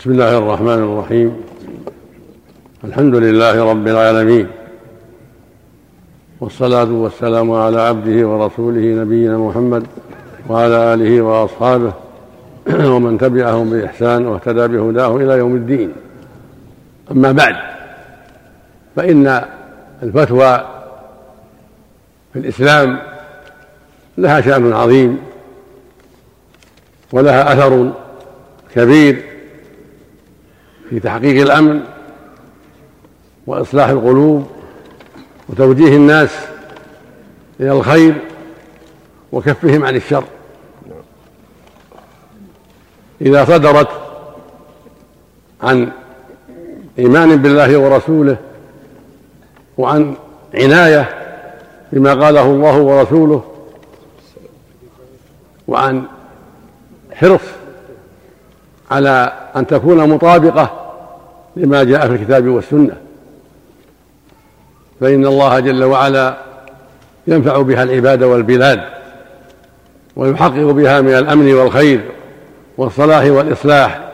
بسم الله الرحمن الرحيم. الحمد لله رب العالمين، والصلاة والسلام على عبده ورسوله نبينا محمد وعلى آله وأصحابه ومن تبعهم بإحسان واهتدى بهداه إلى يوم الدين. أما بعد، فإن الفتوى في الإسلام لها شأن عظيم ولها أثر كبير في تحقيق الأمن وإصلاح القلوب وتوجيه الناس إلى الخير وكفهم عن الشر. إذا صدرت عن إيمان بالله ورسوله وعن عناية بما قاله الله ورسوله وعن حرص على أن تكون مطابقة لما جاء في الكتاب والسنة، فإن الله جل وعلا ينفع بها العباد والبلاد ويحقق بها من الأمن والخير والصلاح والإصلاح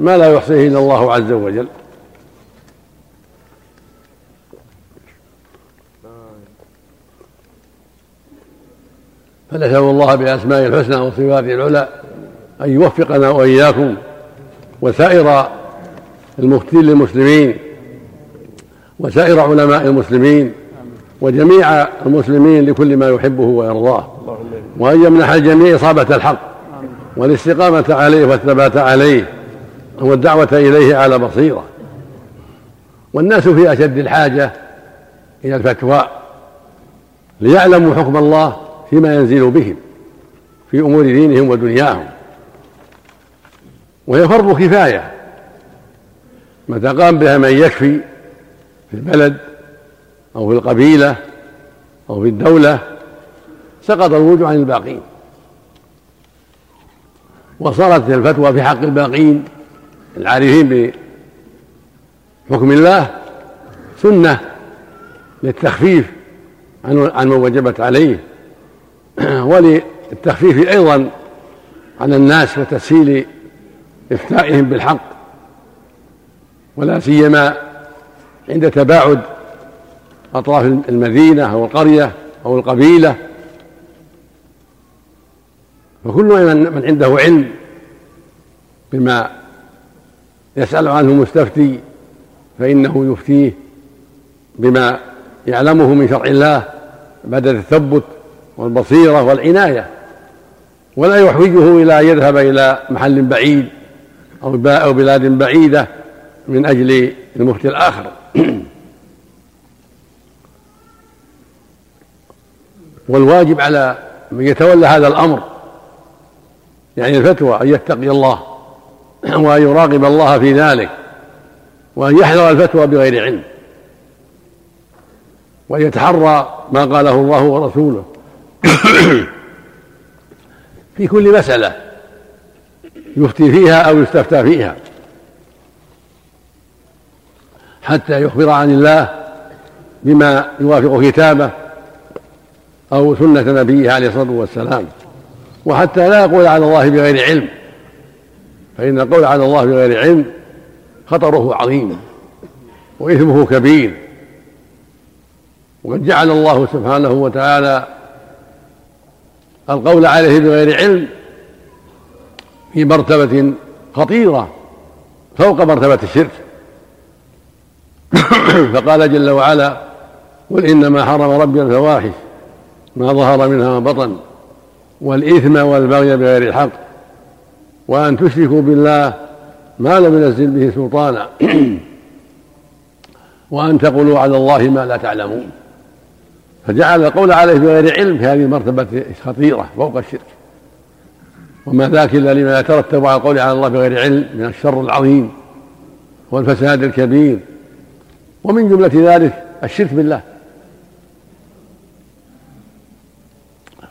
ما لا يحصيه إلا الله عز وجل. فنسأل الله بأسمائه الحسنى وصفاته العلى أن يوفقنا وإياكم وسائر المفتين للمسلمين وسائر علماء المسلمين وجميع المسلمين لكل ما يحبه ويرضاه، وأن يمنح الجميع إصابة الحق والاستقامة عليه والثبات عليه والدعوة إليه على بصيرة. والناس في أشد الحاجة إلى الفتوى ليعلموا حكم الله فيما ينزل بهم في أمور دينهم ودنياهم، وهي فرض كفاية متى قام بها من يكفي في البلد أو في القبيلة أو في الدولة سقط الوجوه عن الباقين، وصارت الفتوى في حق الباقين العارفين بحكم الله سنة للتخفيف عن من وجبت عليه، وللتخفيف أيضا على الناس وتسهيل إفتائهم بالحق، ولا سيما عند تباعد أطراف المدينة أو القرية أو القبيلة. فكل من عنده علم بما يسأل عنه مستفتي فإنه يفتيه بما يعلمه من شرع الله بعد التثبت والبصيرة والعناية، ولا يحوجه إلى أن يذهب إلى محل بعيد أو بلاد بعيدة من أجل المفتي الآخر. والواجب على من يتولى هذا الأمر يعني الفتوى أن يتقي الله وأن يراقب الله في ذلك، وأن يحذر الفتوى بغير علم، وأن يتحرى ما قاله الله ورسوله في كل مسألة يفتي فيها أو يستفتى فيها، حتى يخبر عن الله بما يوافق كتابه أو سنة نبيه عليه الصلاة والسلام، وحتى لا يقول على الله بغير علم، فإن القول على الله بغير علم خطره عظيم وإثمه كبير. وقد جعل الله سبحانه وتعالى القول عليه بغير علم في مرتبة خطيرة فوق مرتبة الشرك، فقال جل وعلا: قل إنما حرم ربي الفواحش ما ظهر منها بطن والإثم والبغي بغير الحق وأن تشركوا بالله ما لم ينزل به سلطانا وأن تقولوا على الله ما لا تعلمون. فجعل القول عليه بغير علم في هذه المرتبة خطيرة فوق الشرك، وما ذاك إلا لما يترتب على القول على الله بغير علم من الشر العظيم والفساد الكبير، ومن جملة ذلك الشرك بالله.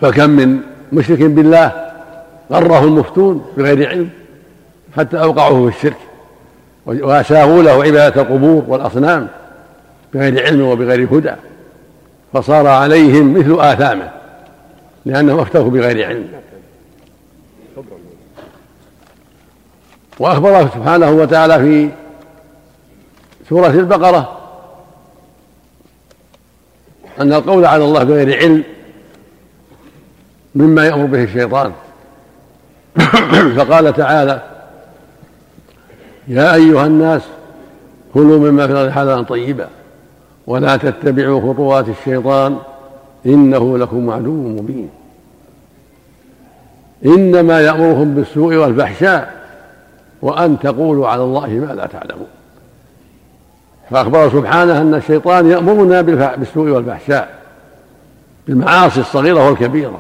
فكم من مشرك بالله غره المفتون بغير علم حتى أوقعه في الشرك، وأساغوا له عبادة القبور والأصنام بغير علم وبغير هدى، فصار عليهم مثل آثامه لأنهم افتوه بغير علم. وأخبر سبحانه وتعالى في سورة البقرة أن القول على الله بغير علم مما يأمر به الشيطان، فقال تعالى: يا أيها الناس كلوا مما في الأرض حلالا طيبا ولا تتبعوا خطوات الشيطان إنه لكم عدو مبين، إنما يأمرهم بالسوء والفحشاء وأن تقولوا على الله ما لا تعلمون. فأخبر سبحانه أن الشيطان يأمرنا بالسوء والفحشاء بالمعاصي الصغيرة والكبيرة،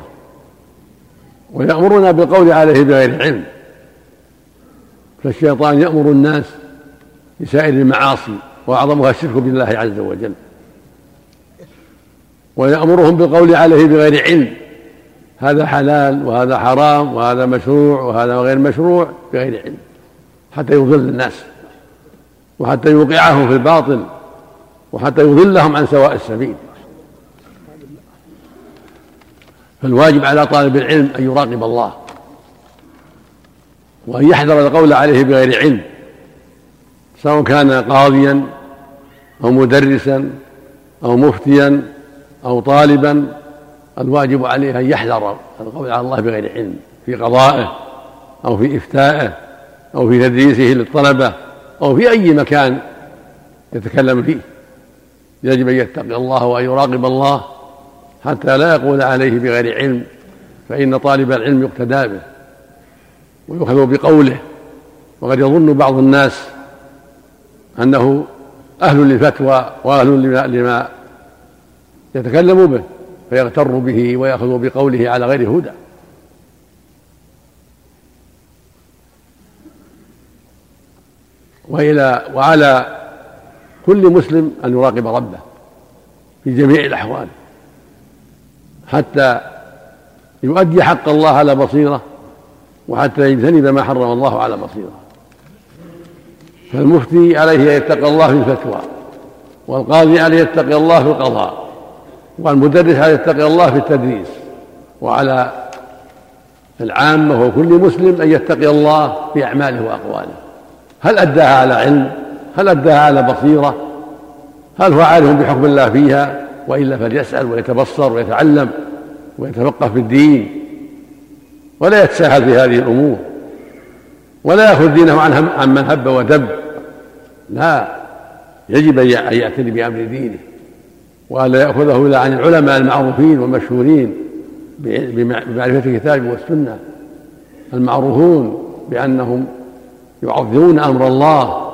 ويأمرنا بالقول عليه بغير علم، فالشيطان يأمر الناس بسائر المعاصي وأعظمها الشرك بالله عز وجل، ويأمرهم بالقول عليه بغير علم، هذا حلال وهذا حرام وهذا مشروع وهذا غير مشروع بغير علم، حتى يضل الناس وحتى يوقعهم في الباطل وحتى يضلهم عن سواء السبيل. فالواجب على طالب العلم أن يراقب الله وأن يحذر القول عليه بغير علم، سواء كان قاضيا أو مدرسا أو مفتيا أو طالبا، الواجب عليه أن يحذر القول على الله بغير علم في قضائه أو في إفتائه أو في تدريسه للطلبة أو في أي مكان يتكلم فيه، يجب أن يتقي الله وأن يراقب الله حتى لا يقول عليه بغير علم، فإن طالب العلم يقتدى به ويؤخذ بقوله. وقد يظن بعض الناس أنه أهل للفتوى وأهل لما يتكلم به فيغتر به ويأخذ بقوله على غير هدى. وعلى كل مسلم أن يراقب ربه في جميع الأحوال حتى يؤدي حق الله على بصيرة وحتى يجتنب ما حرم الله على بصيرة. فالمفتي عليه أن يتقي الله في الفتوى، والقاضي عليه أن يتقي الله في القضاء، والمدرس عليه أن يتقي الله في التدريس، وعلى العامة وكل مسلم أن يتقي الله في أعماله وأقواله. هل أداها على علم؟ هل أداها على بصيرة؟ هل هو عالم بحكم الله فيها؟ وإلا فليسأل ويتبصر ويتعلم ويتفقه في الدين، ولا يتساهل في هذه الأمور، ولا يأخذ دينه عن من هب ودب، لا، يجب أن يعتني بأمر دينه ولا يأخذه إلا عن العلماء المعروفين والمشهورين بمعرفة الكتاب والسنة، المعروفون بأنهم يعظمون أمر الله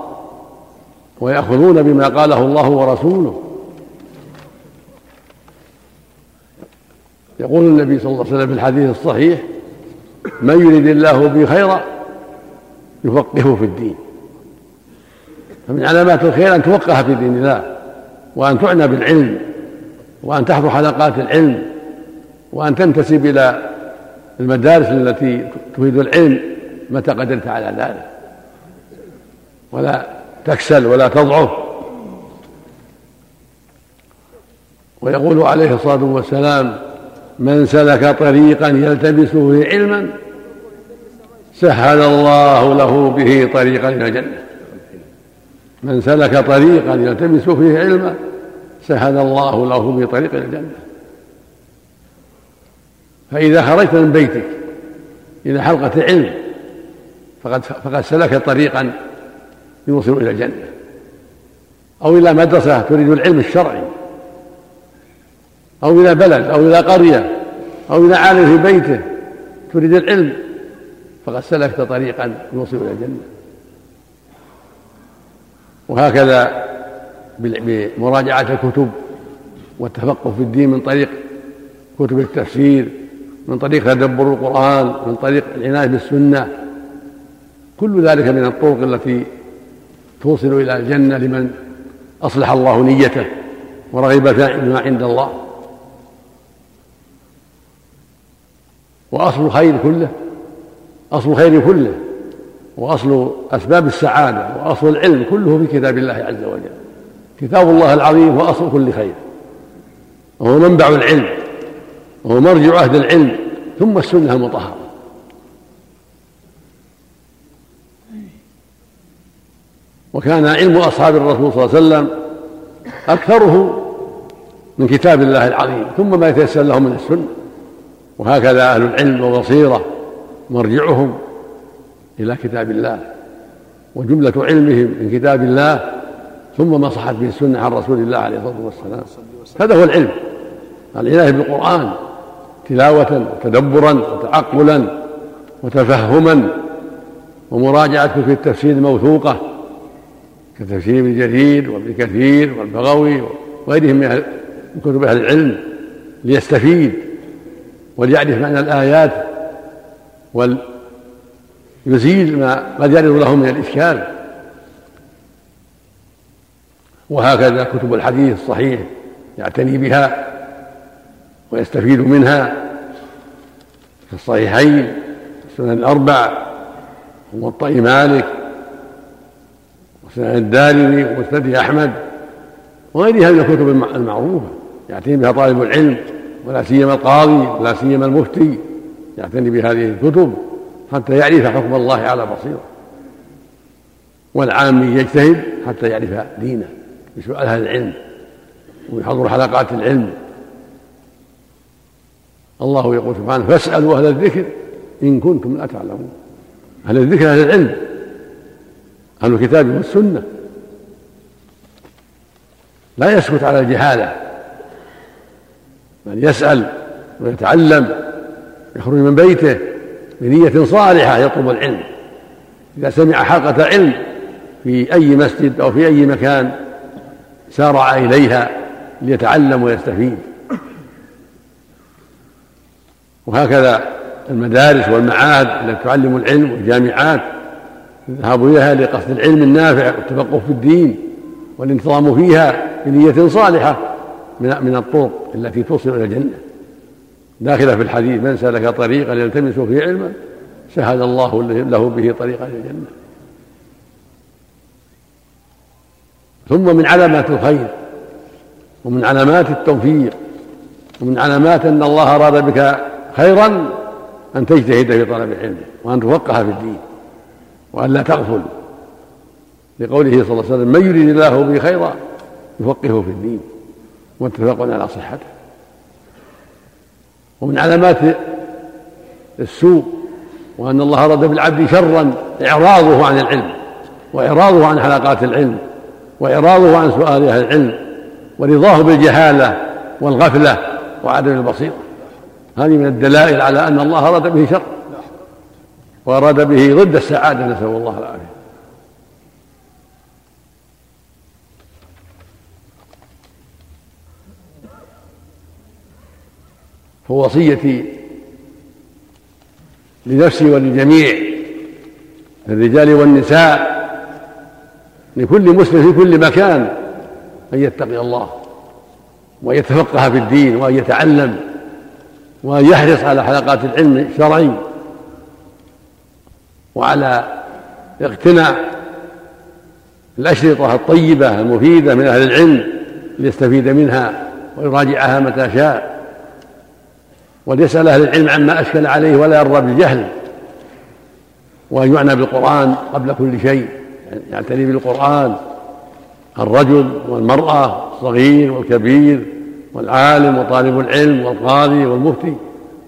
ويأخذون بما قاله الله ورسوله. يقول النبي صلى الله عليه وسلم في الحديث الصحيح: من يريد الله به خيرا يفقهه في الدين. فمن علامات الخير أن توقه في دين الله، وأن تعنى بالعلم، وأن تحضر حلقات العلم، وأن تنتسب إلى المدارس التي تفيد العلم متى قدرت على ذلك، ولا تكسل ولا تضعف. ويقول عليه الصلاة والسلام: من سلك طريقا يلتمس فيه علما سهل الله له به طريقا إلى الجنة. من سلك طريقا يلتمس فيه علما سهل الله له به طريقا إلى الجنة. فإذا خرجت من بيتك إلى حلقة علم فقد سلك طريقا يوصل إلى الجنة، أو إلى مدرسة تريد العلم الشرعي، أو إلى بلد أو إلى قرية أو إلى عالم في بيته تريد العلم، فقد سلكت طريقا يوصل إلى الجنة. وهكذا بمراجعة الكتب والتفقه في الدين من طريق كتب التفسير، من طريق تدبر القرآن، من طريق العناية بالسنة، كل ذلك من الطرق التي توصل إلى الجنة لمن أصلح الله نيته ورغب فيما عند الله. وأصل الخير كله وأصل أسباب السعادة وأصل العلم كله في كتاب الله عز وجل. كتاب الله العظيم هو أصل كل خير، وهو منبع العلم، وهو مرجع أهل العلم، ثم السنة المطهرة. وكان علم أصحاب الرسول صلى الله عليه وسلم أكثره من كتاب الله العظيم ثم ما يتيسر لهم من السنة. وهكذا أهل العلم والبصيرة مرجعهم إلى كتاب الله وجملة علمهم من كتاب الله ثم ما صحت به السنة عن رسول الله عليه الصلاة والسلام. هذا هو العلم، العناية بالقرآن تلاوة وتدبرا وتعقلا وتفهما، ومراجعة كتب التفسير الموثوقة كتفسير ابن جرير وابن كثير والبغوي وغيرهم من كتب أهل العلم ليستفيد وليعرف معنى الآيات ويزيل ما قد يعرض له من الإشكال. وهكذا كتب الحديث الصحيح يعتني بها ويستفيد منها في الصحيحين السنن الأربع وموطأ مالك وسنن الدارمي ومسند أحمد وغيرها من الكتب المعروفة يعتني بها طالب العلم، ولا سيما القاضي ولا سيما المفتي يعتني بهذه الكتب حتى يعرف حكم الله على بصيرة، والعامي يجتهد حتى يعرف دينه يسأل أهل العلم ويحضر حلقات العلم. الله يقول سبحانه: فاسألوا أهل الذكر إن كنتم لا تعلمون. أهل الذكر أهل العلم، أهل الكتاب والسنة، لا يسكت على الجهالة بل يسأل ويتعلم، يخرج من بيته بنية صالحة يطلب العلم. إذا سمع حلقة علم في أي مسجد أو في أي مكان سارع إليها ليتعلم ويستفيد. وهكذا المدارس والمعاهد التي تعلم العلم والجامعات يذهب إليها لقصد العلم النافع والتفقه في الدين والانتظام فيها بنية صالحة من الطرق التي توصل إلى الجنة، داخلة في الحديث: من سلك طريقا يلتمس فيه علما سهل الله له به طريقا إلى الجنة. ثم من علامات الخير ومن علامات التوفيق ومن علامات أن الله أراد بك خيرا أن تجتهد في طلب العلم وأن تفقه في الدين وأن لا تغفل، لقوله صلى الله عليه وسلم: من يريد الله به خيرا يفقهه في الدين، متفق على صحته. ومن علامات السوء وأن الله أراد بالعبد شرا إعراضه عن العلم وإعراضه عن حلقات العلم وإعراضه عن سؤال أهل العلم ورضاه بالجهالة والغفلة وعدم البصيرة. هذه من الدلائل على أن الله أراد به شر وأراد به ضد السعادة، نسأل الله العافية. فوصيتي لنفسي وللجميع للرجال والنساء لكل مسلم في كل مكان أن يتقي الله وأن يتفقه في الدين وأن يتعلم وأن يحرص على حلقات العلم الشرعي وعلى اقتناء الأشرطة الطيبة المفيدة من أهل العلم ليستفيد منها ويراجعها متى شاء، وليسأل أهل العلم عما أشكل عليه ولا يرضى بالجهل، وأن يعنى بالقرآن قبل كل شيء، يعتني بالقرآن الرجل والمرأة، الصغير والكبير، والعالم وطالب العلم والقاضي والمفتي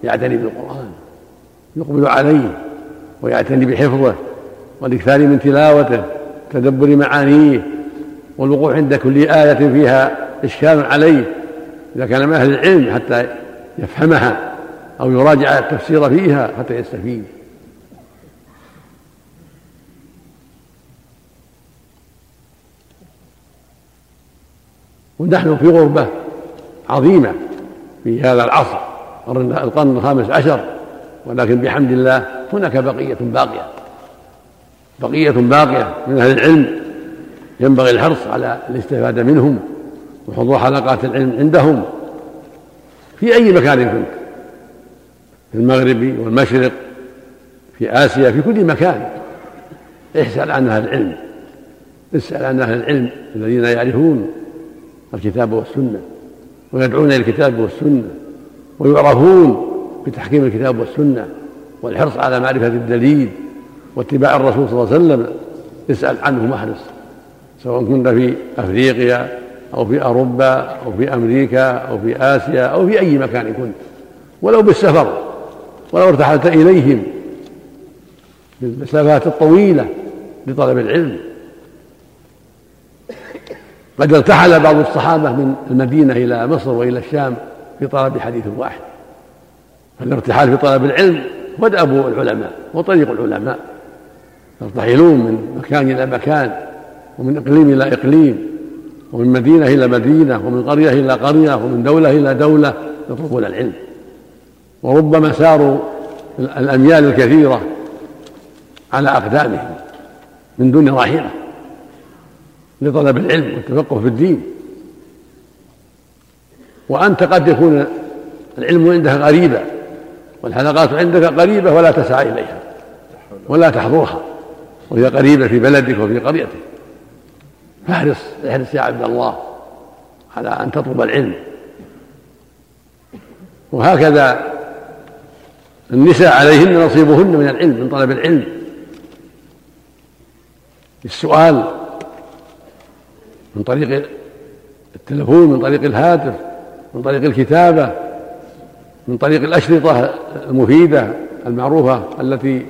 يعتني بالقرآن يقبل عليه ويعتني بحفظه والإكثار من تلاوته تدبر معانيه والوقوع عند كل آية فيها إشكال عليه إذا كان من أهل العلم حتى يفهمها أو يراجع التفسير فيها حتى يستفيد. ونحن في غربة عظيمة في هذا العصر القرن الخامس عشر، ولكن بحمد الله هناك بقية باقية من أهل العلم ينبغي الحرص على الاستفادة منهم وحضور حلقات العلم عندهم في أي مكان كنت، في المغرب والمشرق، في آسيا، في كل مكان. اسأل عن أهل العلم، اسأل عن أهل العلم الذين يعرفون الكتاب والسنة ويدعون إلى الكتاب والسنة ويعرفون بتحكيم الكتاب والسنة والحرص على معرفة الدليل واتباع الرسول صلى الله عليه وسلم. اسأل عنهم واحرص سواء كنا في أفريقيا أو في أوروبا أو في أمريكا أو في آسيا أو في أي مكان كنت، ولو بالسفر، ولو ارتحلت إليهم بالمسافات الطويلة لطلب العلم. قد ارتحل بعض الصحابة من المدينة إلى مصر وإلى الشام في طلب حديث واحد، فالارتحال في طلب العلم ودأب العلماء وطريق العلماء، يرتحلون من مكان إلى مكان، ومن إقليم إلى إقليم، ومن مدينة إلى مدينة، ومن قرية إلى قرية، ومن دولة إلى دولة يطلبون العلم. وربما ساروا الأميال الكثيرة على أقدامهم من دون راحلة لطلب العلم والتفقه في الدين. وأنت قد يكون العلم عندك غريبا والحلقات عندك قريبة ولا تسعى إليها ولا تحضرها، وهي قريبة في بلدك وفي قريتك. احرص يا عبد الله على أن تطلب العلم. وهكذا النساء عليهن نصيبهن من العلم، من طلب العلم، السؤال من طريق التلفون، من طريق الهاتف، من طريق الكتابة، من طريق الأشرطة المفيدة المعروفة التي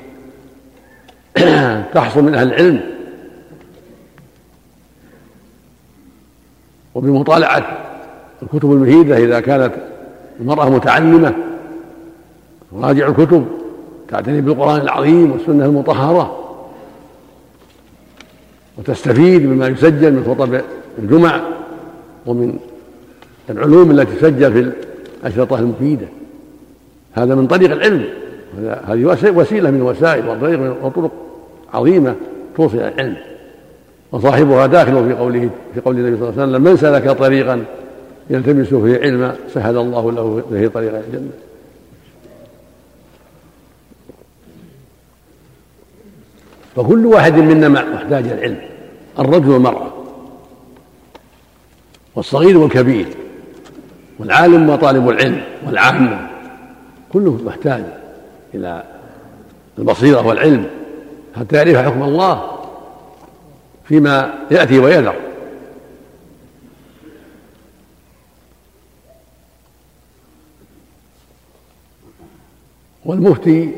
تحصل من أهل العلم، وبمطالعة الكتب المفيدة إذا كانت المرأة متعلمة، راجع الكتب، تعتني بالقرآن العظيم والسنة المطهرة، وتستفيد مما يسجل من خطب الجمع ومن العلوم التي تسجل في الأشرطة المفيدة. هذا من طريق العلم، هذه وسيلة من وسائل وطريق وطرق عظيمة توصل إلى العلم، وصاحبها داخل في قوله النبي صلى الله عليه وسلم: من سلك طريقا يلتمس فيه علما سهل الله له به طريق الجنة. فكل واحد منا محتاج العلم، الرجل والمرأة، والصغير والكبير، والعالم وطالب العلم، والعامة، كله محتاج إلى البصيرة والعلم حتى يعرف حكم الله فيما يأتي ويذر. والمفتي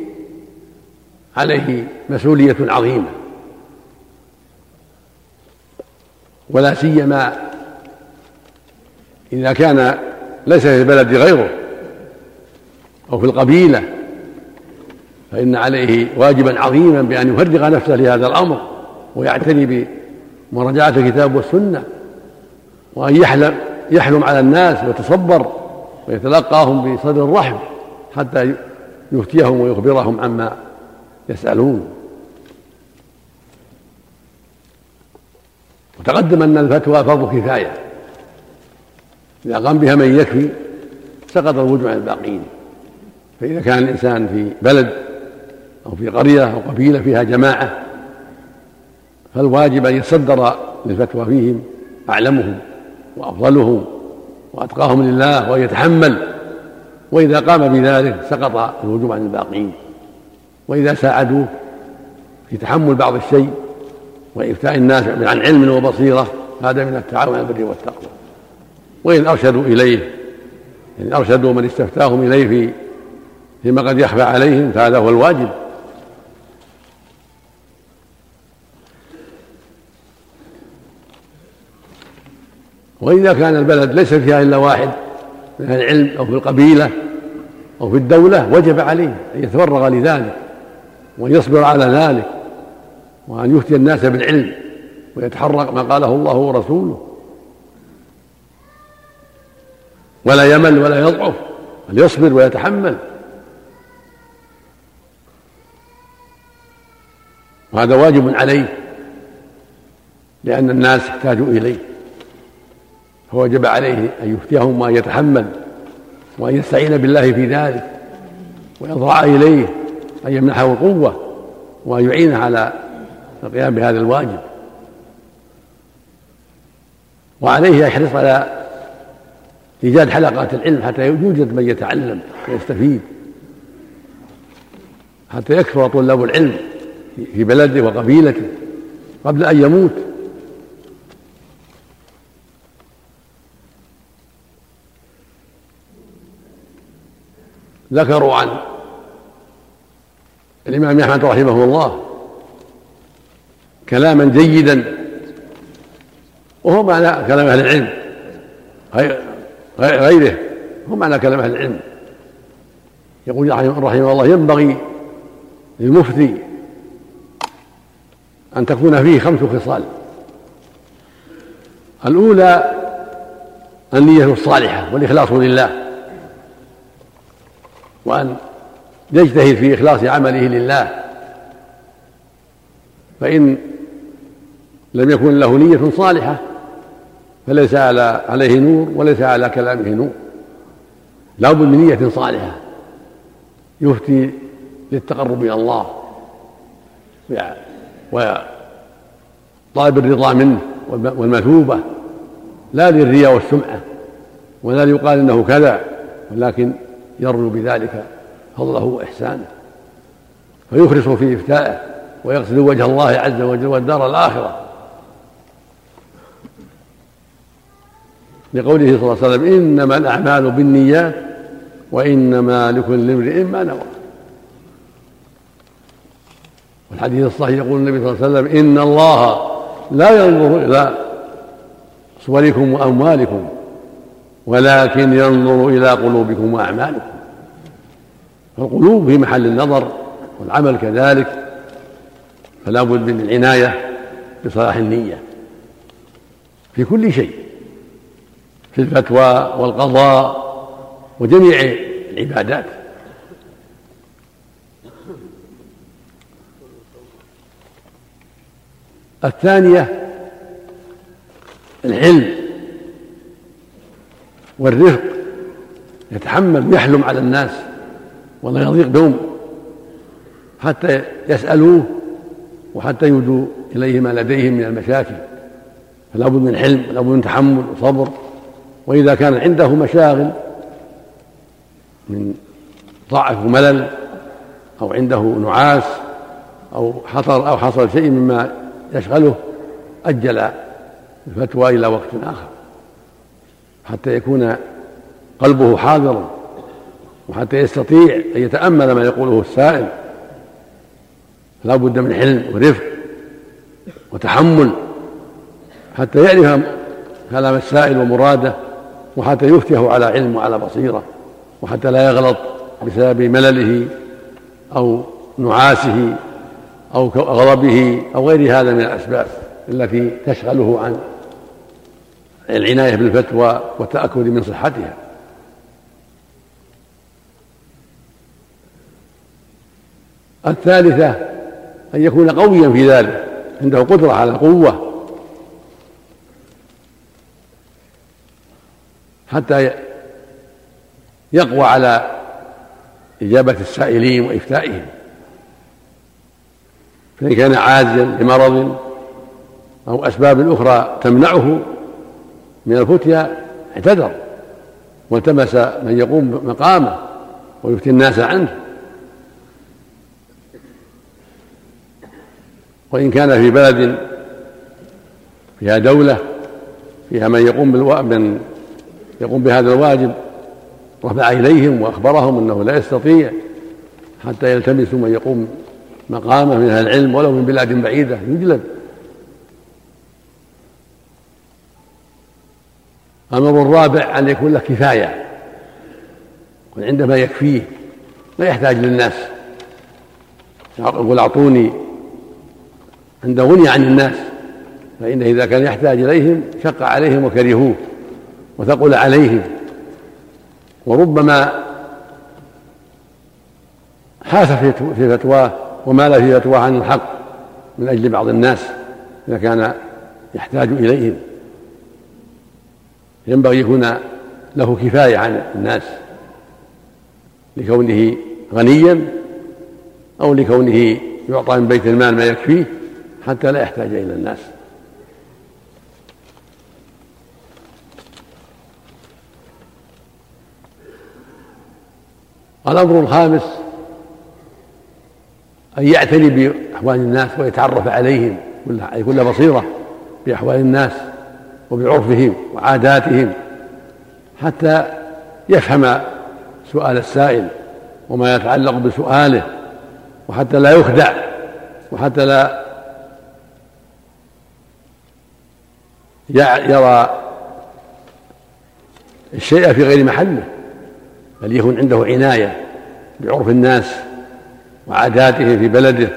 عليه مسؤولية عظيمة، ولا سيما إذا كان ليس في البلد غيره أو في القبيلة، فإن عليه واجبا عظيما بأن يفرغ نفسه لهذا الأمر، ويعتني بمراجعة الكتاب والسنة، وأن يحلم على الناس ويتصبر ويتلقاهم بصدر رحب حتى يفتيهم ويخبرهم عما يسألون. وتقدم أن الفتوى فرض كفاية، إذا قام بها من يكفي سقط الوجب عن الباقين. فإذا كان الإنسان في بلد أو في قرية أو قبيلة فيها جماعة، فالواجب أن يصدر للفتوى فيهم أعلمهم وأفضلهم وأتقاهم لله، وأن يتحمل، وإذا قام بذلك سقط الوجوب عن الباقين. وإذا ساعدوه في تحمل بعض الشيء وإفتاء الناس عن علم وبصيرة، هذا من التعاون على البر والتقوى. وإن أرشدوا إليه، إن أرشدوا من استفتاهم إليه فيما قد يخفى عليهم، فهذا هو الواجب. وإذا كان البلد ليس فيها إلا واحد من العلم، أو في القبيلة أو في الدولة، وجب عليه أن يتفرغ لذلك وأن يصبر على ذلك، وأن يفتي الناس بالعلم ويتحرق ما قاله الله ورسوله، ولا يمل ولا يضعف، بل يصبر ويتحمل. وهذا واجب عليه لأن الناس احتاجوا إليه، فوجب عليه أن يفتيهم وأن يتحمل، وأن يستعين بالله في ذلك، ويضرع إليه، أن يمنحه القوة، وأن يعينه على القيام بهذا الواجب. وعليه يحرص على إيجاد حلقات العلم حتى يوجد من يتعلم ويستفيد، حتى يكثر طلاب العلم في بلده وقبيلته قبل أن يموت، ذكروا عن الإمام أحمد رحمه الله كلاما جيدا وهم على كلام أهل العلم غيره، هم على كلام أهل العلم. يقول رحمه الله: ينبغي للمفتي أن تكون فيه 5 خصال. الأولى النية الصالحة والإخلاص لله، وأن يجتهد في إخلاص عمله لله، فإن لم يكن له نية صالحة فليس عليه نور وليس على كلامه نور. لا بد من نية صالحة يفتي للتقرب إلى الله وطالب الرضا منه والمثوبة، لا للرياء والسمعة، ولا ليقال إنه كذا، ولكن يرجو بذلك فضله وإحسانه، فيخلص في إفتائه ويقصد وجه الله عز وجل والدار الآخرة، لقوله صلى الله عليه وسلم: إنما الأعمال بالنيات وإنما لكل امرئ ما نوى. والحديث الصحيح يقول النبي صلى الله عليه وسلم: إن الله لا ينظر إلى صوركم وأموالكم ولكن ينظر إلى قلوبكم وأعمالكم. فالقلوب في محل النظر والعمل كذلك، فلا بد من العناية بصلاح النية في كل شيء، في الفتوى والقضاء وجميع العبادات. الثانية العلم والرفق، يتحمل ويحلم على الناس ولا يضيق بهم حتى يسألوه وحتى يدوا إليه ما لديهم من المشاكل، فلا بد من حلم ولا بد من تحمل وصبر. وإذا كان عنده مشاغل من ضعف وملل أو عنده نعاس أو حطر أو حصل شيء مما يشغله، أجل الفتوى إلى وقت آخر حتى يكون قلبه حاضرا وحتى يستطيع أن يتأمل ما يقوله السائل. لا بد من حلم ورفق وتحمل حتى يعرف كلام السائل ومراده، وحتى يفتيه على علم وعلى بصيرة، وحتى لا يغلط بسبب ملله أو نعاسه أو غضبه أو غير هذا من الأسباب التي تشغله عن العناية بالفتوى والتأكد من صحتها. الثالثة أن يكون قويا في ذلك، عنده قدرة على القوة حتى يقوى على إجابة السائلين وإفتائهم، فإن كان عاجزا لمرض أو أسباب أخرى تمنعه من الفتيا اعتذر والتمس من يقوم مقامه ويفتي الناس عنه. وإن كان في بلد فيها دولة فيها من يقوم بهذا الواجب رفع إليهم وأخبرهم أنه لا يستطيع، حتى يلتمسوا من يقوم مقامه من أهل العلم ولو من بلاد بعيدة يجلب. الأمر الرابع أن يكون له كفاية، يكون عنده ما يكفيه، لا يحتاج للناس، يقول أعطوني، عنده غني عن الناس، فإنه إذا كان يحتاج إليهم شق عليهم وكرهوه وثقل عليهم، وربما حاس في فتواه ومال في فتواه عن الحق من أجل بعض الناس إذا كان يحتاج إليهم. ينبغي يكون له كفاية عن الناس لكونه غنيا أو لكونه يعطى من بيت المال ما يكفيه حتى لا يحتاج إلى الناس. الأمر الخامس أن يعتني بأحوال الناس ويتعرف عليهم، يكون له بصيرة بأحوال الناس وبعرفهم وعاداتهم حتى يفهم سؤال السائل وما يتعلق بسؤاله، وحتى لا يخدع، وحتى لا يرى الشيء في غير محله، بل يكون عنده عناية بعرف الناس وعاداتهم في بلده،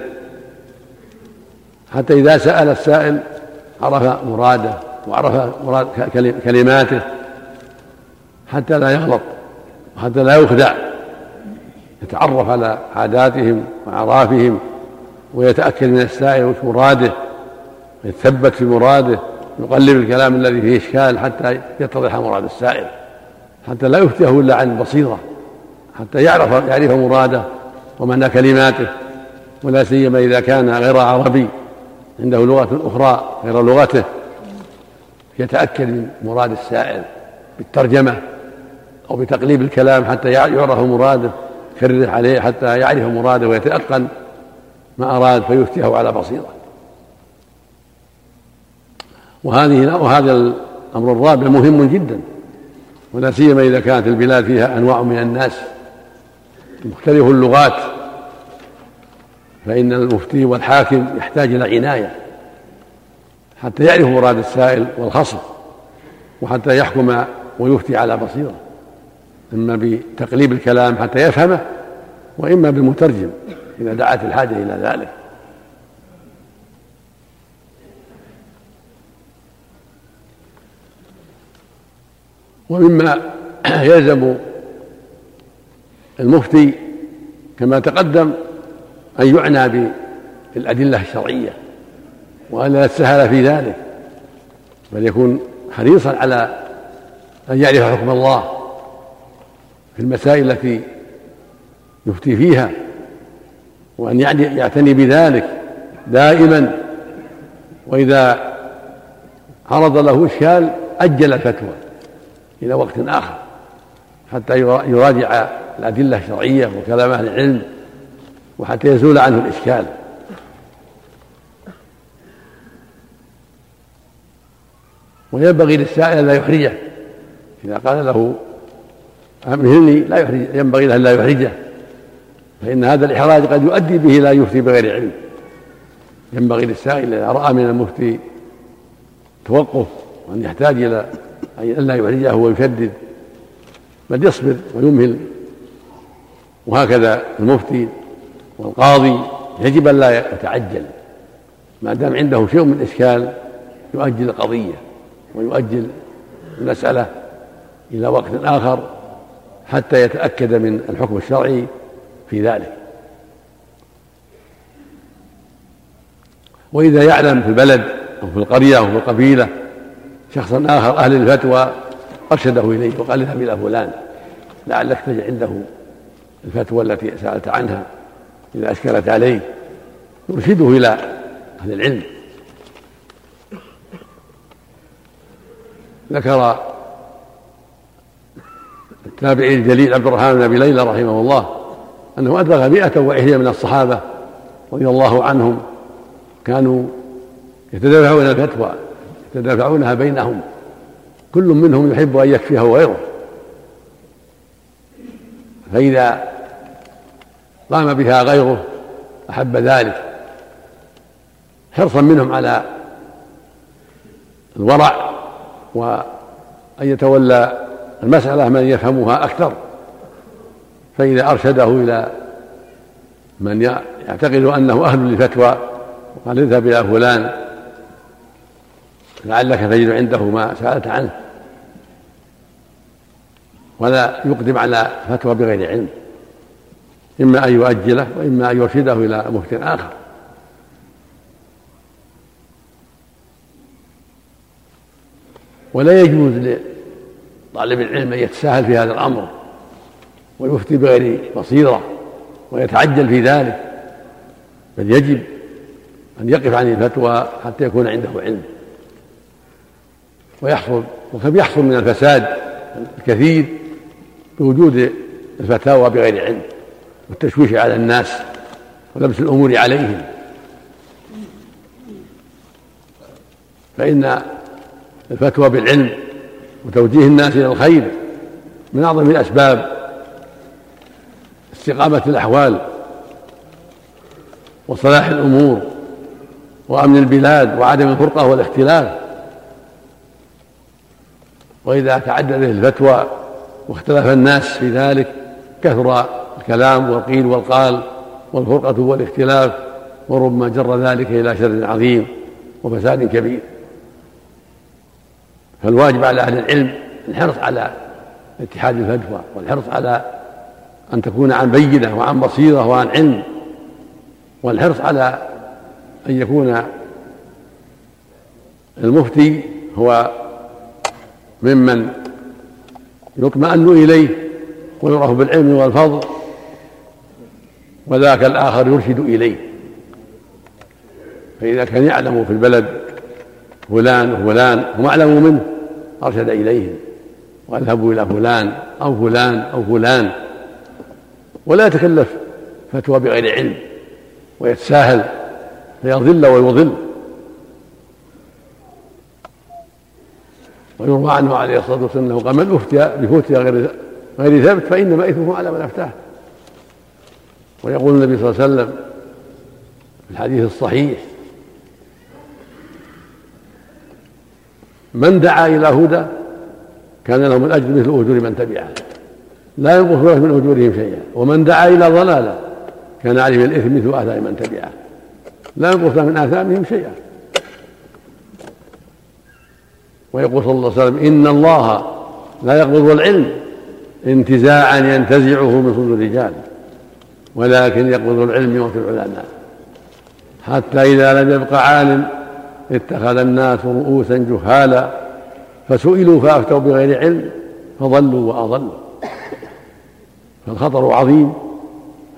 حتى إذا سأل السائل عرف مراده وعرف مراد كلماته، حتى لا يغلط وحتى لا يخدع، يتعرف على عاداتهم وأعرافهم ويتأكد من السائل وش مراده، ويتثبت في مراده، يقلب الكلام الذي فيه إشكال حتى يتضح مراد السائل، حتى لا يفتيه إلا عن بصيرة، حتى يعرف مراده ومعنى كلماته، ولا سيما إذا كان غير عربي عنده لغة أخرى غير لغته، يتأكد من مراد السائل بالترجمة أو بتقليب الكلام حتى يعرف مراده، يكرر عليه حتى يعرف مراده ويتأقن ما أراد فيفتيه على بصيرة. وهذا الأمر الرابع مهم جدا، ولا سيما إذا كانت البلاد فيها أنواع من الناس مختلف اللغات، فإن المفتي والحاكم يحتاج إلى عناية حتى يعرف مراد السائل والخصم، وحتى يحكم ويفتي على بصيرة، إما بتقليب الكلام حتى يفهمه، وإما بالمترجم إذا دعت الحاجة إلى ذلك. ومما يلزم المفتي كما تقدم أن يعنى بالأدلة الشرعية، وأن لا يتسهل في ذلك، بل يكون حريصا على أن يعرف حكم الله في المسائل التي يفتي فيها، وأن يعتني بذلك دائما، وإذا عرض له إشكال أجل الفتوى إلى وقت آخر حتى يراجع الأدلة الشرعية وكلام أهل العلم، وحتى يزول عنه الإشكال. وينبغي للسائل لا يحرجه، إذا قال له أمهلني لا يحرجه، ينبغي له لا يحرجه، فإن هذا الإحراج قد يؤدي به لا يفتي بغير علم. ينبغي للسائل إذا رأى من المفتي توقف وأن يحتاج إلى أن لا يحرجه ويشدد، بل يصبر ويمهل. وهكذا المفتي والقاضي يجب أن لا يتعجل، ما دام عنده شيء من الإشكال يؤجل القضية ويؤجل المسألة إلى وقت آخر حتى يتأكد من الحكم الشرعي في ذلك. وإذا يعلم في البلد أو في القرية أو في القبيلة شخصا آخر أهل الفتوى، أرشده إليه وقال اذهب إلى فلان لعلك تجد عنده الفتوى التي سألت عنها إذا أشكلت عليه، يرشده إلى أهل العلم. ذكر التابعي الجليل عبد الرحمن بن أبي ليلى رحمه الله أنه أدرك 101 من الصحابة رضي الله عنهم، كانوا يتدافعون الفتوى، يتدافعونها بينهم، كل منهم يحب أن يكفيه غيره. فإذا قام بها غيره أحب ذلك، حرصا منهم على الورع، وأن يتولى المسألة من يفهمها أكثر. فإذا أرشده إلى من يعتقد أنه أهل للفتوى وقال اذهب إلى فلان لعلك تجد عنده ما سألت عنه، ولا يقدم على فتوى بغير علم، إما أن يؤجله وإما أن يرشده إلى مفتٍ آخر. ولا يجوز لطالب العلم أن يتساهل في هذا الأمر ويفتي بغير بصيرة ويتعجل في ذلك، بل يجب أن يقف عن الفتوى حتى يكون عنده علم، وقد يحصل من الفساد الكثير بوجود الفتاوى بغير علم، والتشويش على الناس ولبس الأمور عليهم. فإن الفتوى بالعلم وتوجيه الناس إلى الخير من أعظم الأسباب استقامة الأحوال وصلاح الأمور وأمن البلاد وعدم الفرقة والاختلاف. وإذا تعددت الفتوى واختلف الناس في ذلك كثر الكلام والقيل والقال والفرقة والاختلاف، وربما جر ذلك إلى شر عظيم وفساد كبير. فالواجب على أهل العلم الحرص على اتحاد الفتوى والحرص على أن تكون عن بينة وعن بصيرة وعن علم، والحرص على أن يكون المفتي هو ممن يطمئن إليه ويعرف بالعلم والفضل، وذاك الآخر يرشد إليه. فإذا كان يعلم في البلد فلان وفلان هم أعلموا منه أرشد إليهم وأذهبوا إلى فلان أو فلان أو فلان، ولا يتكلف فتوى بغير علم ويتساهل فيضل ويضل. ويروى عنه عليه الصلاة والسلام أنه قال: من أفتي بفتيا غير ثابت فإنما إثمه على من أفتاه. ويقول النبي صلى الله عليه وسلم في الحديث الصحيح: من دعا إلى هدى كان لهم الأجر مثل أجور من تبعه لا ينقص له من أجورهم شيئا، ومن دعا إلى ضلالة كان عليه الإثم مثل آثام من تبعه لا ينقص له من آثامهم شيئا. ويقول صلى الله عليه وسلم: إن الله لا يقبض العلم انتزاعا ينتزعه من صدور الرجال، ولكن يقبض العلم يموت العلماء، حتى إذا لم يبقى عالم اتخذ الناس رؤوسا جهالا فسئلوا فأفتوا بغير علم فضلوا وأضلوا. فالخطر عظيم.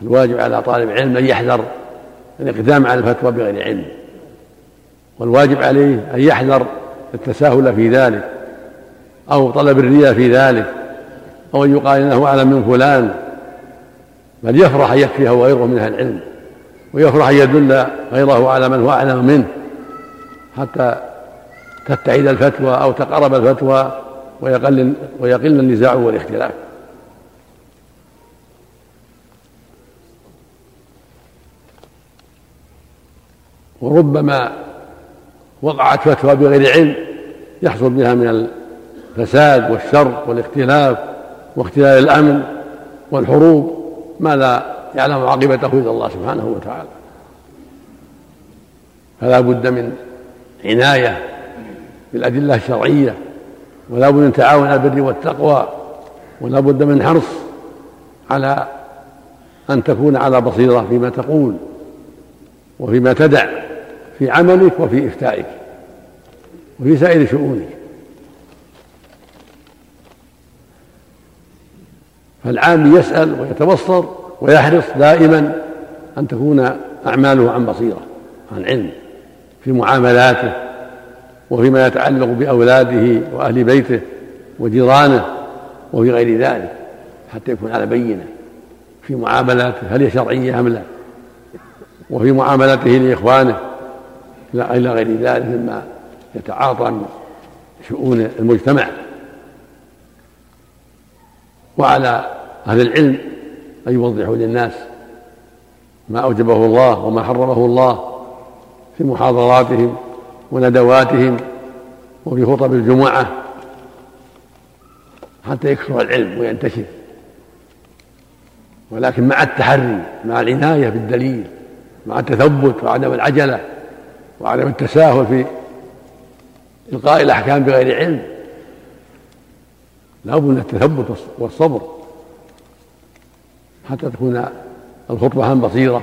الواجب على طالب علم أن يحذر الإقدام على الفتوى بغير علم، والواجب عليه أن يحذر التساهل في ذلك أو طلب الرياء في ذلك أو أن يقال إنه أعلم من فلان، بل يفرح أن يكفيه وغيره من أهل العلم، ويفرح أن يدل غيره على من هو أعلم منه، حتى تبتعد الفتوى أو تقرب الفتوى ويقل النزاع والاختلاف. وربما وقعت فتوى بغير علم يحصل بها من الفساد والشر والاختلاف واختلال الأمن والحروب ما لا يعلم عاقبته إلا الله سبحانه وتعالى. فلا بد من عناية بالأدلة الشرعية، ولا بد من تعاون على البر والتقوى، ولا بد من حرص على أن تكون على بصيرة فيما تقول وفيما تدع في عملك وفي إفتائك وفي سائر شؤونك. فالعام يسأل ويتبصر ويحرص دائما أن تكون أعماله عن بصيرة عن علم في معاملاته وفيما يتعلق بأولاده وأهل بيته وجيرانه وفي غير ذلك، حتى يكون على بينة في معاملاته هل هي شرعية أم لا، وفي معاملته لإخوانه إلى غير ذلك مما يتعاطى من شؤون المجتمع. وعلى أهل العلم أن يوضحوا للناس ما أوجبه الله وما حرمه الله في محاضراتهم وندواتهم وفي خطب الجمعة، حتى يكثر العلم وينتشر، ولكن مع التحري مع العناية بالدليل مع التثبت وعدم العجلة وعدم التساهل في إلقاء الأحكام بغير علم. لا بد من التثبت والصبر حتى تكون الخطبة عن بصيرة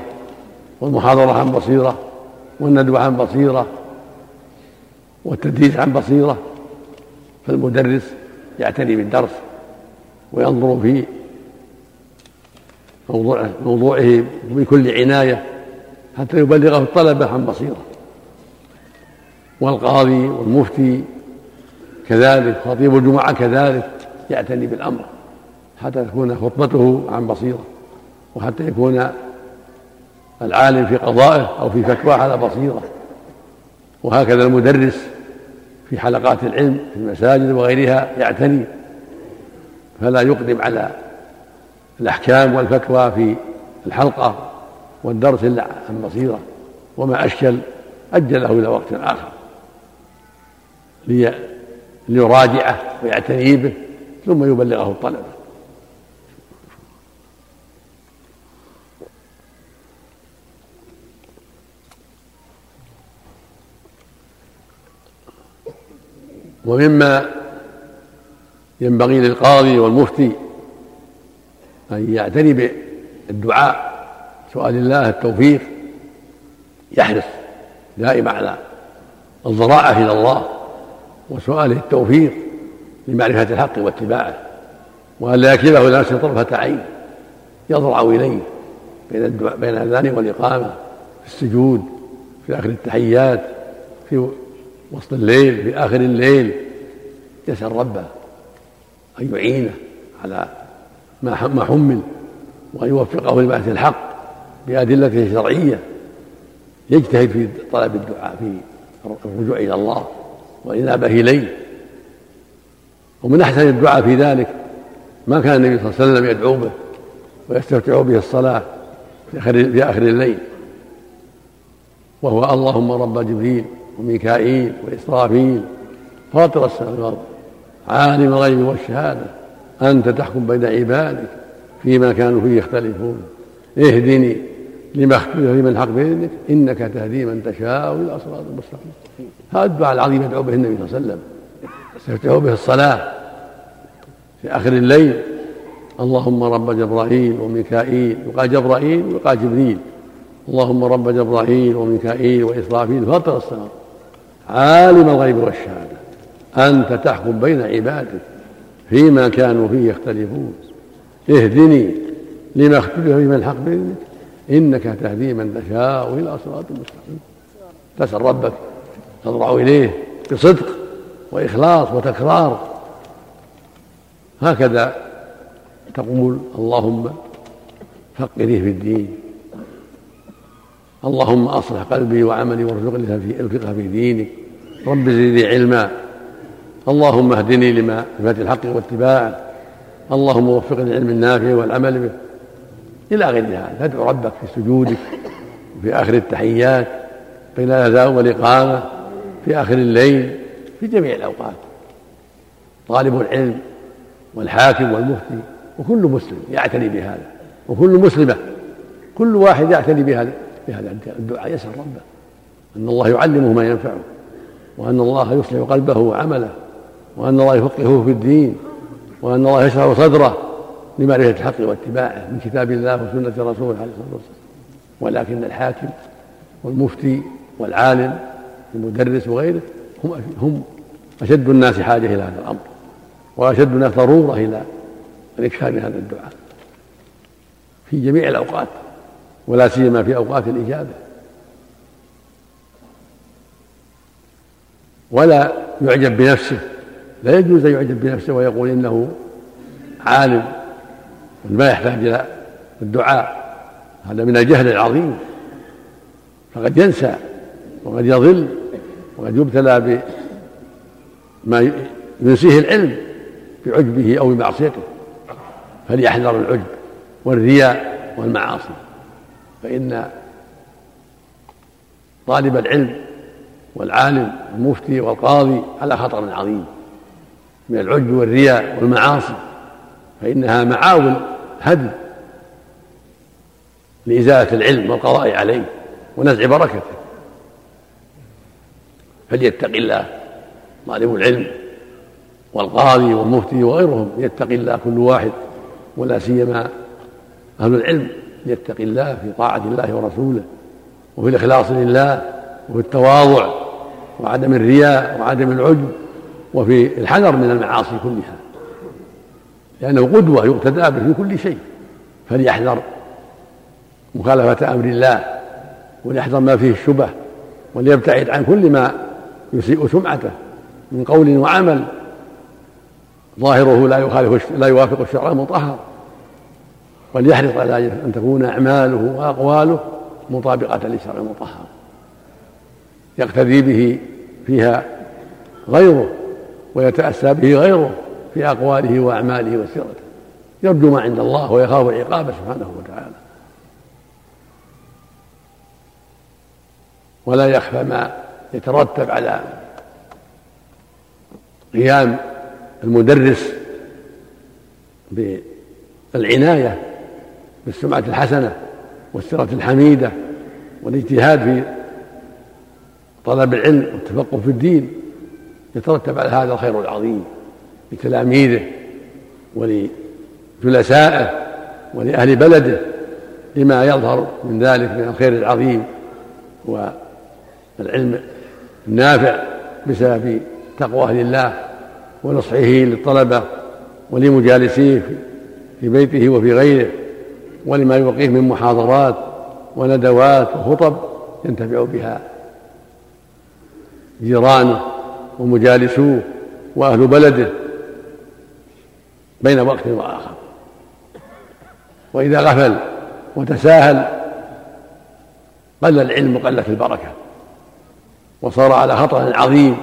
والمحاضرة عن بصيرة والندوة عن بصيرة والتدريس عن بصيرة. فالمدرس يعتني بالدرس وينظر في موضوعه بكل عناية حتى يبلغه الطلبة عن بصيرة، والقاضي والمفتي كذلك، خطيب الجمعة كذلك يعتني بالأمر حتى تكون خطبته عن بصيرة، وحتى يكون العالم في قضائه أو في فتواه على بصيرة. وهكذا المدرس في حلقات العلم في المساجد وغيرها يعتني، فلا يقدم على الأحكام والفتوى في الحلقة والدرس إلا عن بصيرة، وما أشكل أجله إلى وقت آخر ليراجعه ويعتني به ثم يبلغه الطلبة. ومما ينبغي للقاضي والمفتي أن يعتني بالدعاء، سؤال الله التوفيق، يحرص دائما على الضراعة إلى الله وسؤاله التوفيق لمعرفة الحق واتباعه، وأن لا يكله نفسه طرفة عين، يضرع إليه بين الأذان والإقامة، في السجود، في آخر التحيات، في وسط الليل، في آخر الليل، يسأل ربه أن يعينه على ما حمل وأن يوفقه لمعرفة الحق بأدلته الشرعية، يجتهد في طلب الدعاء، في الرجوع إلى الله والإنابة إليه. ومن أحسن الدعاء في ذلك ما كان النبي صلى الله عليه وسلم يدعو به ويستفتح به الصلاة في آخر الليل، وهو: اللهم رب جبريل وميكائيل وإسرافيل، فاطر السماوات، عالم الغيب والشهادة، أنت تحكم بين عبادك فيما كانوا فيه يختلفون، اهدني لما اختلف فيه من حق بإذنك، إنك تهدي من تشاء إلى صراط المستقيم. هذا الدعاء العظيم يدعو به النبي صلى الله عليه وسلم، استفتحوا به الصلاة في آخر الليل: اللهم رب جبرائيل وميكائيل، وقال جبرائيل وقال جبريل، اللهم رب جبرائيل وميكائيل وإسرافيل، فاطر السماوات، عالم الغيب والشهادة، أنت تحكم بين عبادك فيما كانوا فيه يختلفون، اهدني لما اختلف فيه من الحق بإذنك، إنك تهدي من تشاء إلى صراط المستقيم. تسأل ربك، تضرع إليه بصدق وإخلاص وتكرار، هكذا تقول: اللهم فقهني في الدين، اللهم أصلح قلبي وعملي وارزقني الفقه في دينك، رب زدني علما، اللهم اهدني لما في الحق واتباعه، اللهم وفقني للعلم النافع والعمل به، إلى غير هذا. تدعو ربك في سجودك، في آخر التحيات، بين الأذان والإقامة، في آخر الليل، في جميع الأوقات. طالب العلم والحاكم والمفتي وكل مسلم يعتني بهذا، وكل مسلمة، كل واحد يعتني بهذا الدعاء، يسأل ربه أن الله يعلمه ما ينفعه، وأن الله يصلح قلبه وعمله، وأن الله يفقهه في الدين، وأن الله يشرح صدره لمعرفة الحق واتباعه من كتاب الله وسنة رسوله عليه الصلاة والسلام. ولكن الحاكم والمفتي والعالم والمدرس وغيره هم أشد الناس حاجة إلى هذا الأمر، وأشد الناس ضرورة إلى الإكثار من هذا الدعاء في جميع الأوقات، ولا سيما في أوقات الإجابة. ولا يعجب بنفسه، لا يجوز أن يعجب بنفسه ويقول إنه عالم وما يحتاج إلى الدعاء، هذا من الجهل العظيم، فقد ينسى وقد يضل وقد يبتلى بما ينسيه العلم بعجبه أو بمعصيته، فليحذر العجب والرياء والمعاصي، فإن طالب العلم والعالم والمفتي والقاضي على خطر عظيم من العجب والرياء والمعاصي، فإنها معاول هدم لإزالة العلم والقضاء عليه ونزع بركته. فليتق الله طالب العلم والقاضي والمفتي وغيرهم، يتقي الله كل واحد، ولا سيما أهل العلم، يتق الله في طاعة الله ورسوله، وفي الإخلاص لله، وفي التواضع وعدم الرياء وعدم العجب، وفي الحذر من المعاصي كلها، لأنه قدوة يقتدى به في كل شيء. فليحذر مخالفة أمر الله، وليحذر ما فيه الشبه، وليبتعد عن كل ما يسيء سمعته من قول وعمل ظاهره لا يوافق الشرع المطهر، وليحرص على أن تكون أعماله وأقواله مطابقة للشرع المطهر يقتدي به فيها غيره ويتأسى به غيره في أقواله وأعماله وسيرته. يرجو ما عند الله ويخاف عقابه سبحانه وتعالى. ولا يخفى ما يترتب على قيام المدرس بالعناية بالسمعة الحسنة والسيرة الحميدة والاجتهاد في طلب العلم والتفقه في الدين، يترتب على هذا الخير العظيم لتلاميذه ولجلسائه ولأهل بلده لما يظهر من ذلك من الخير العظيم والعلم النافع بسبب تقوى أهل الله ونصحه للطلبة ولمجالسيه في بيته وفي غيره، ولما يلقيه من محاضرات وندوات وخطب ينتفع بها جيرانه ومجالسوه وأهل بلده بين وقت وآخر. وإذا غفل وتساهل قل العلم وقلت البركة وصار على خطر عظيم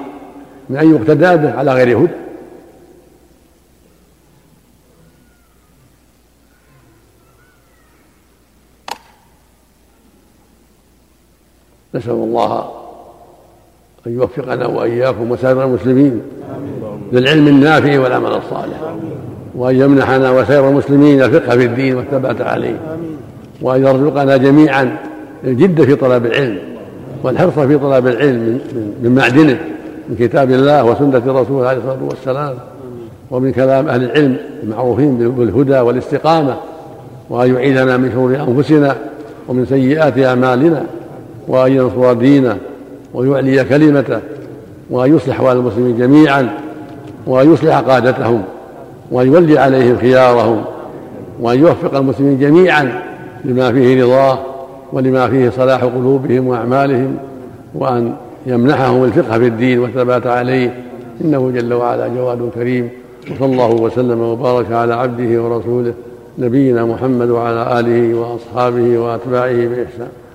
من أن يقتدى به على غير هدى. نسأل الله أن يوفقنا وإياكم وسائر المسلمين للعلم النافع والعمل الصالح، وأن يمنحنا وسائر المسلمين الفقه في الدين والثبات عليه، وأن يرزقنا جميعا الجد في طلب العلم والحرص في طلب العلم من معدنه من كتاب الله وسنة رسوله عليه الصلاة والسلام ومن كلام أهل العلم المعروفين بالهدى والاستقامة، وأن يعيدنا من شرور أنفسنا ومن سيئات أعمالنا، وأن ينصر دينه ويعلي كلمته، وأن يصلح أحوال المسلمين جميعا، وأن يصلح قادتهم، وأن يولي عليهم خيارهم، وأن يوفق المسلمين جميعا لما فيه رضاه ولما فيه صلاح قلوبهم وأعمالهم، وأن يمنحهم الفقه في الدين والثبات عليه، إنه جل وعلا جواد كريم. وصلى الله وسلم وبارك على عبده ورسوله نبينا محمد وعلى آله وأصحابه وأتباعه بإحسان.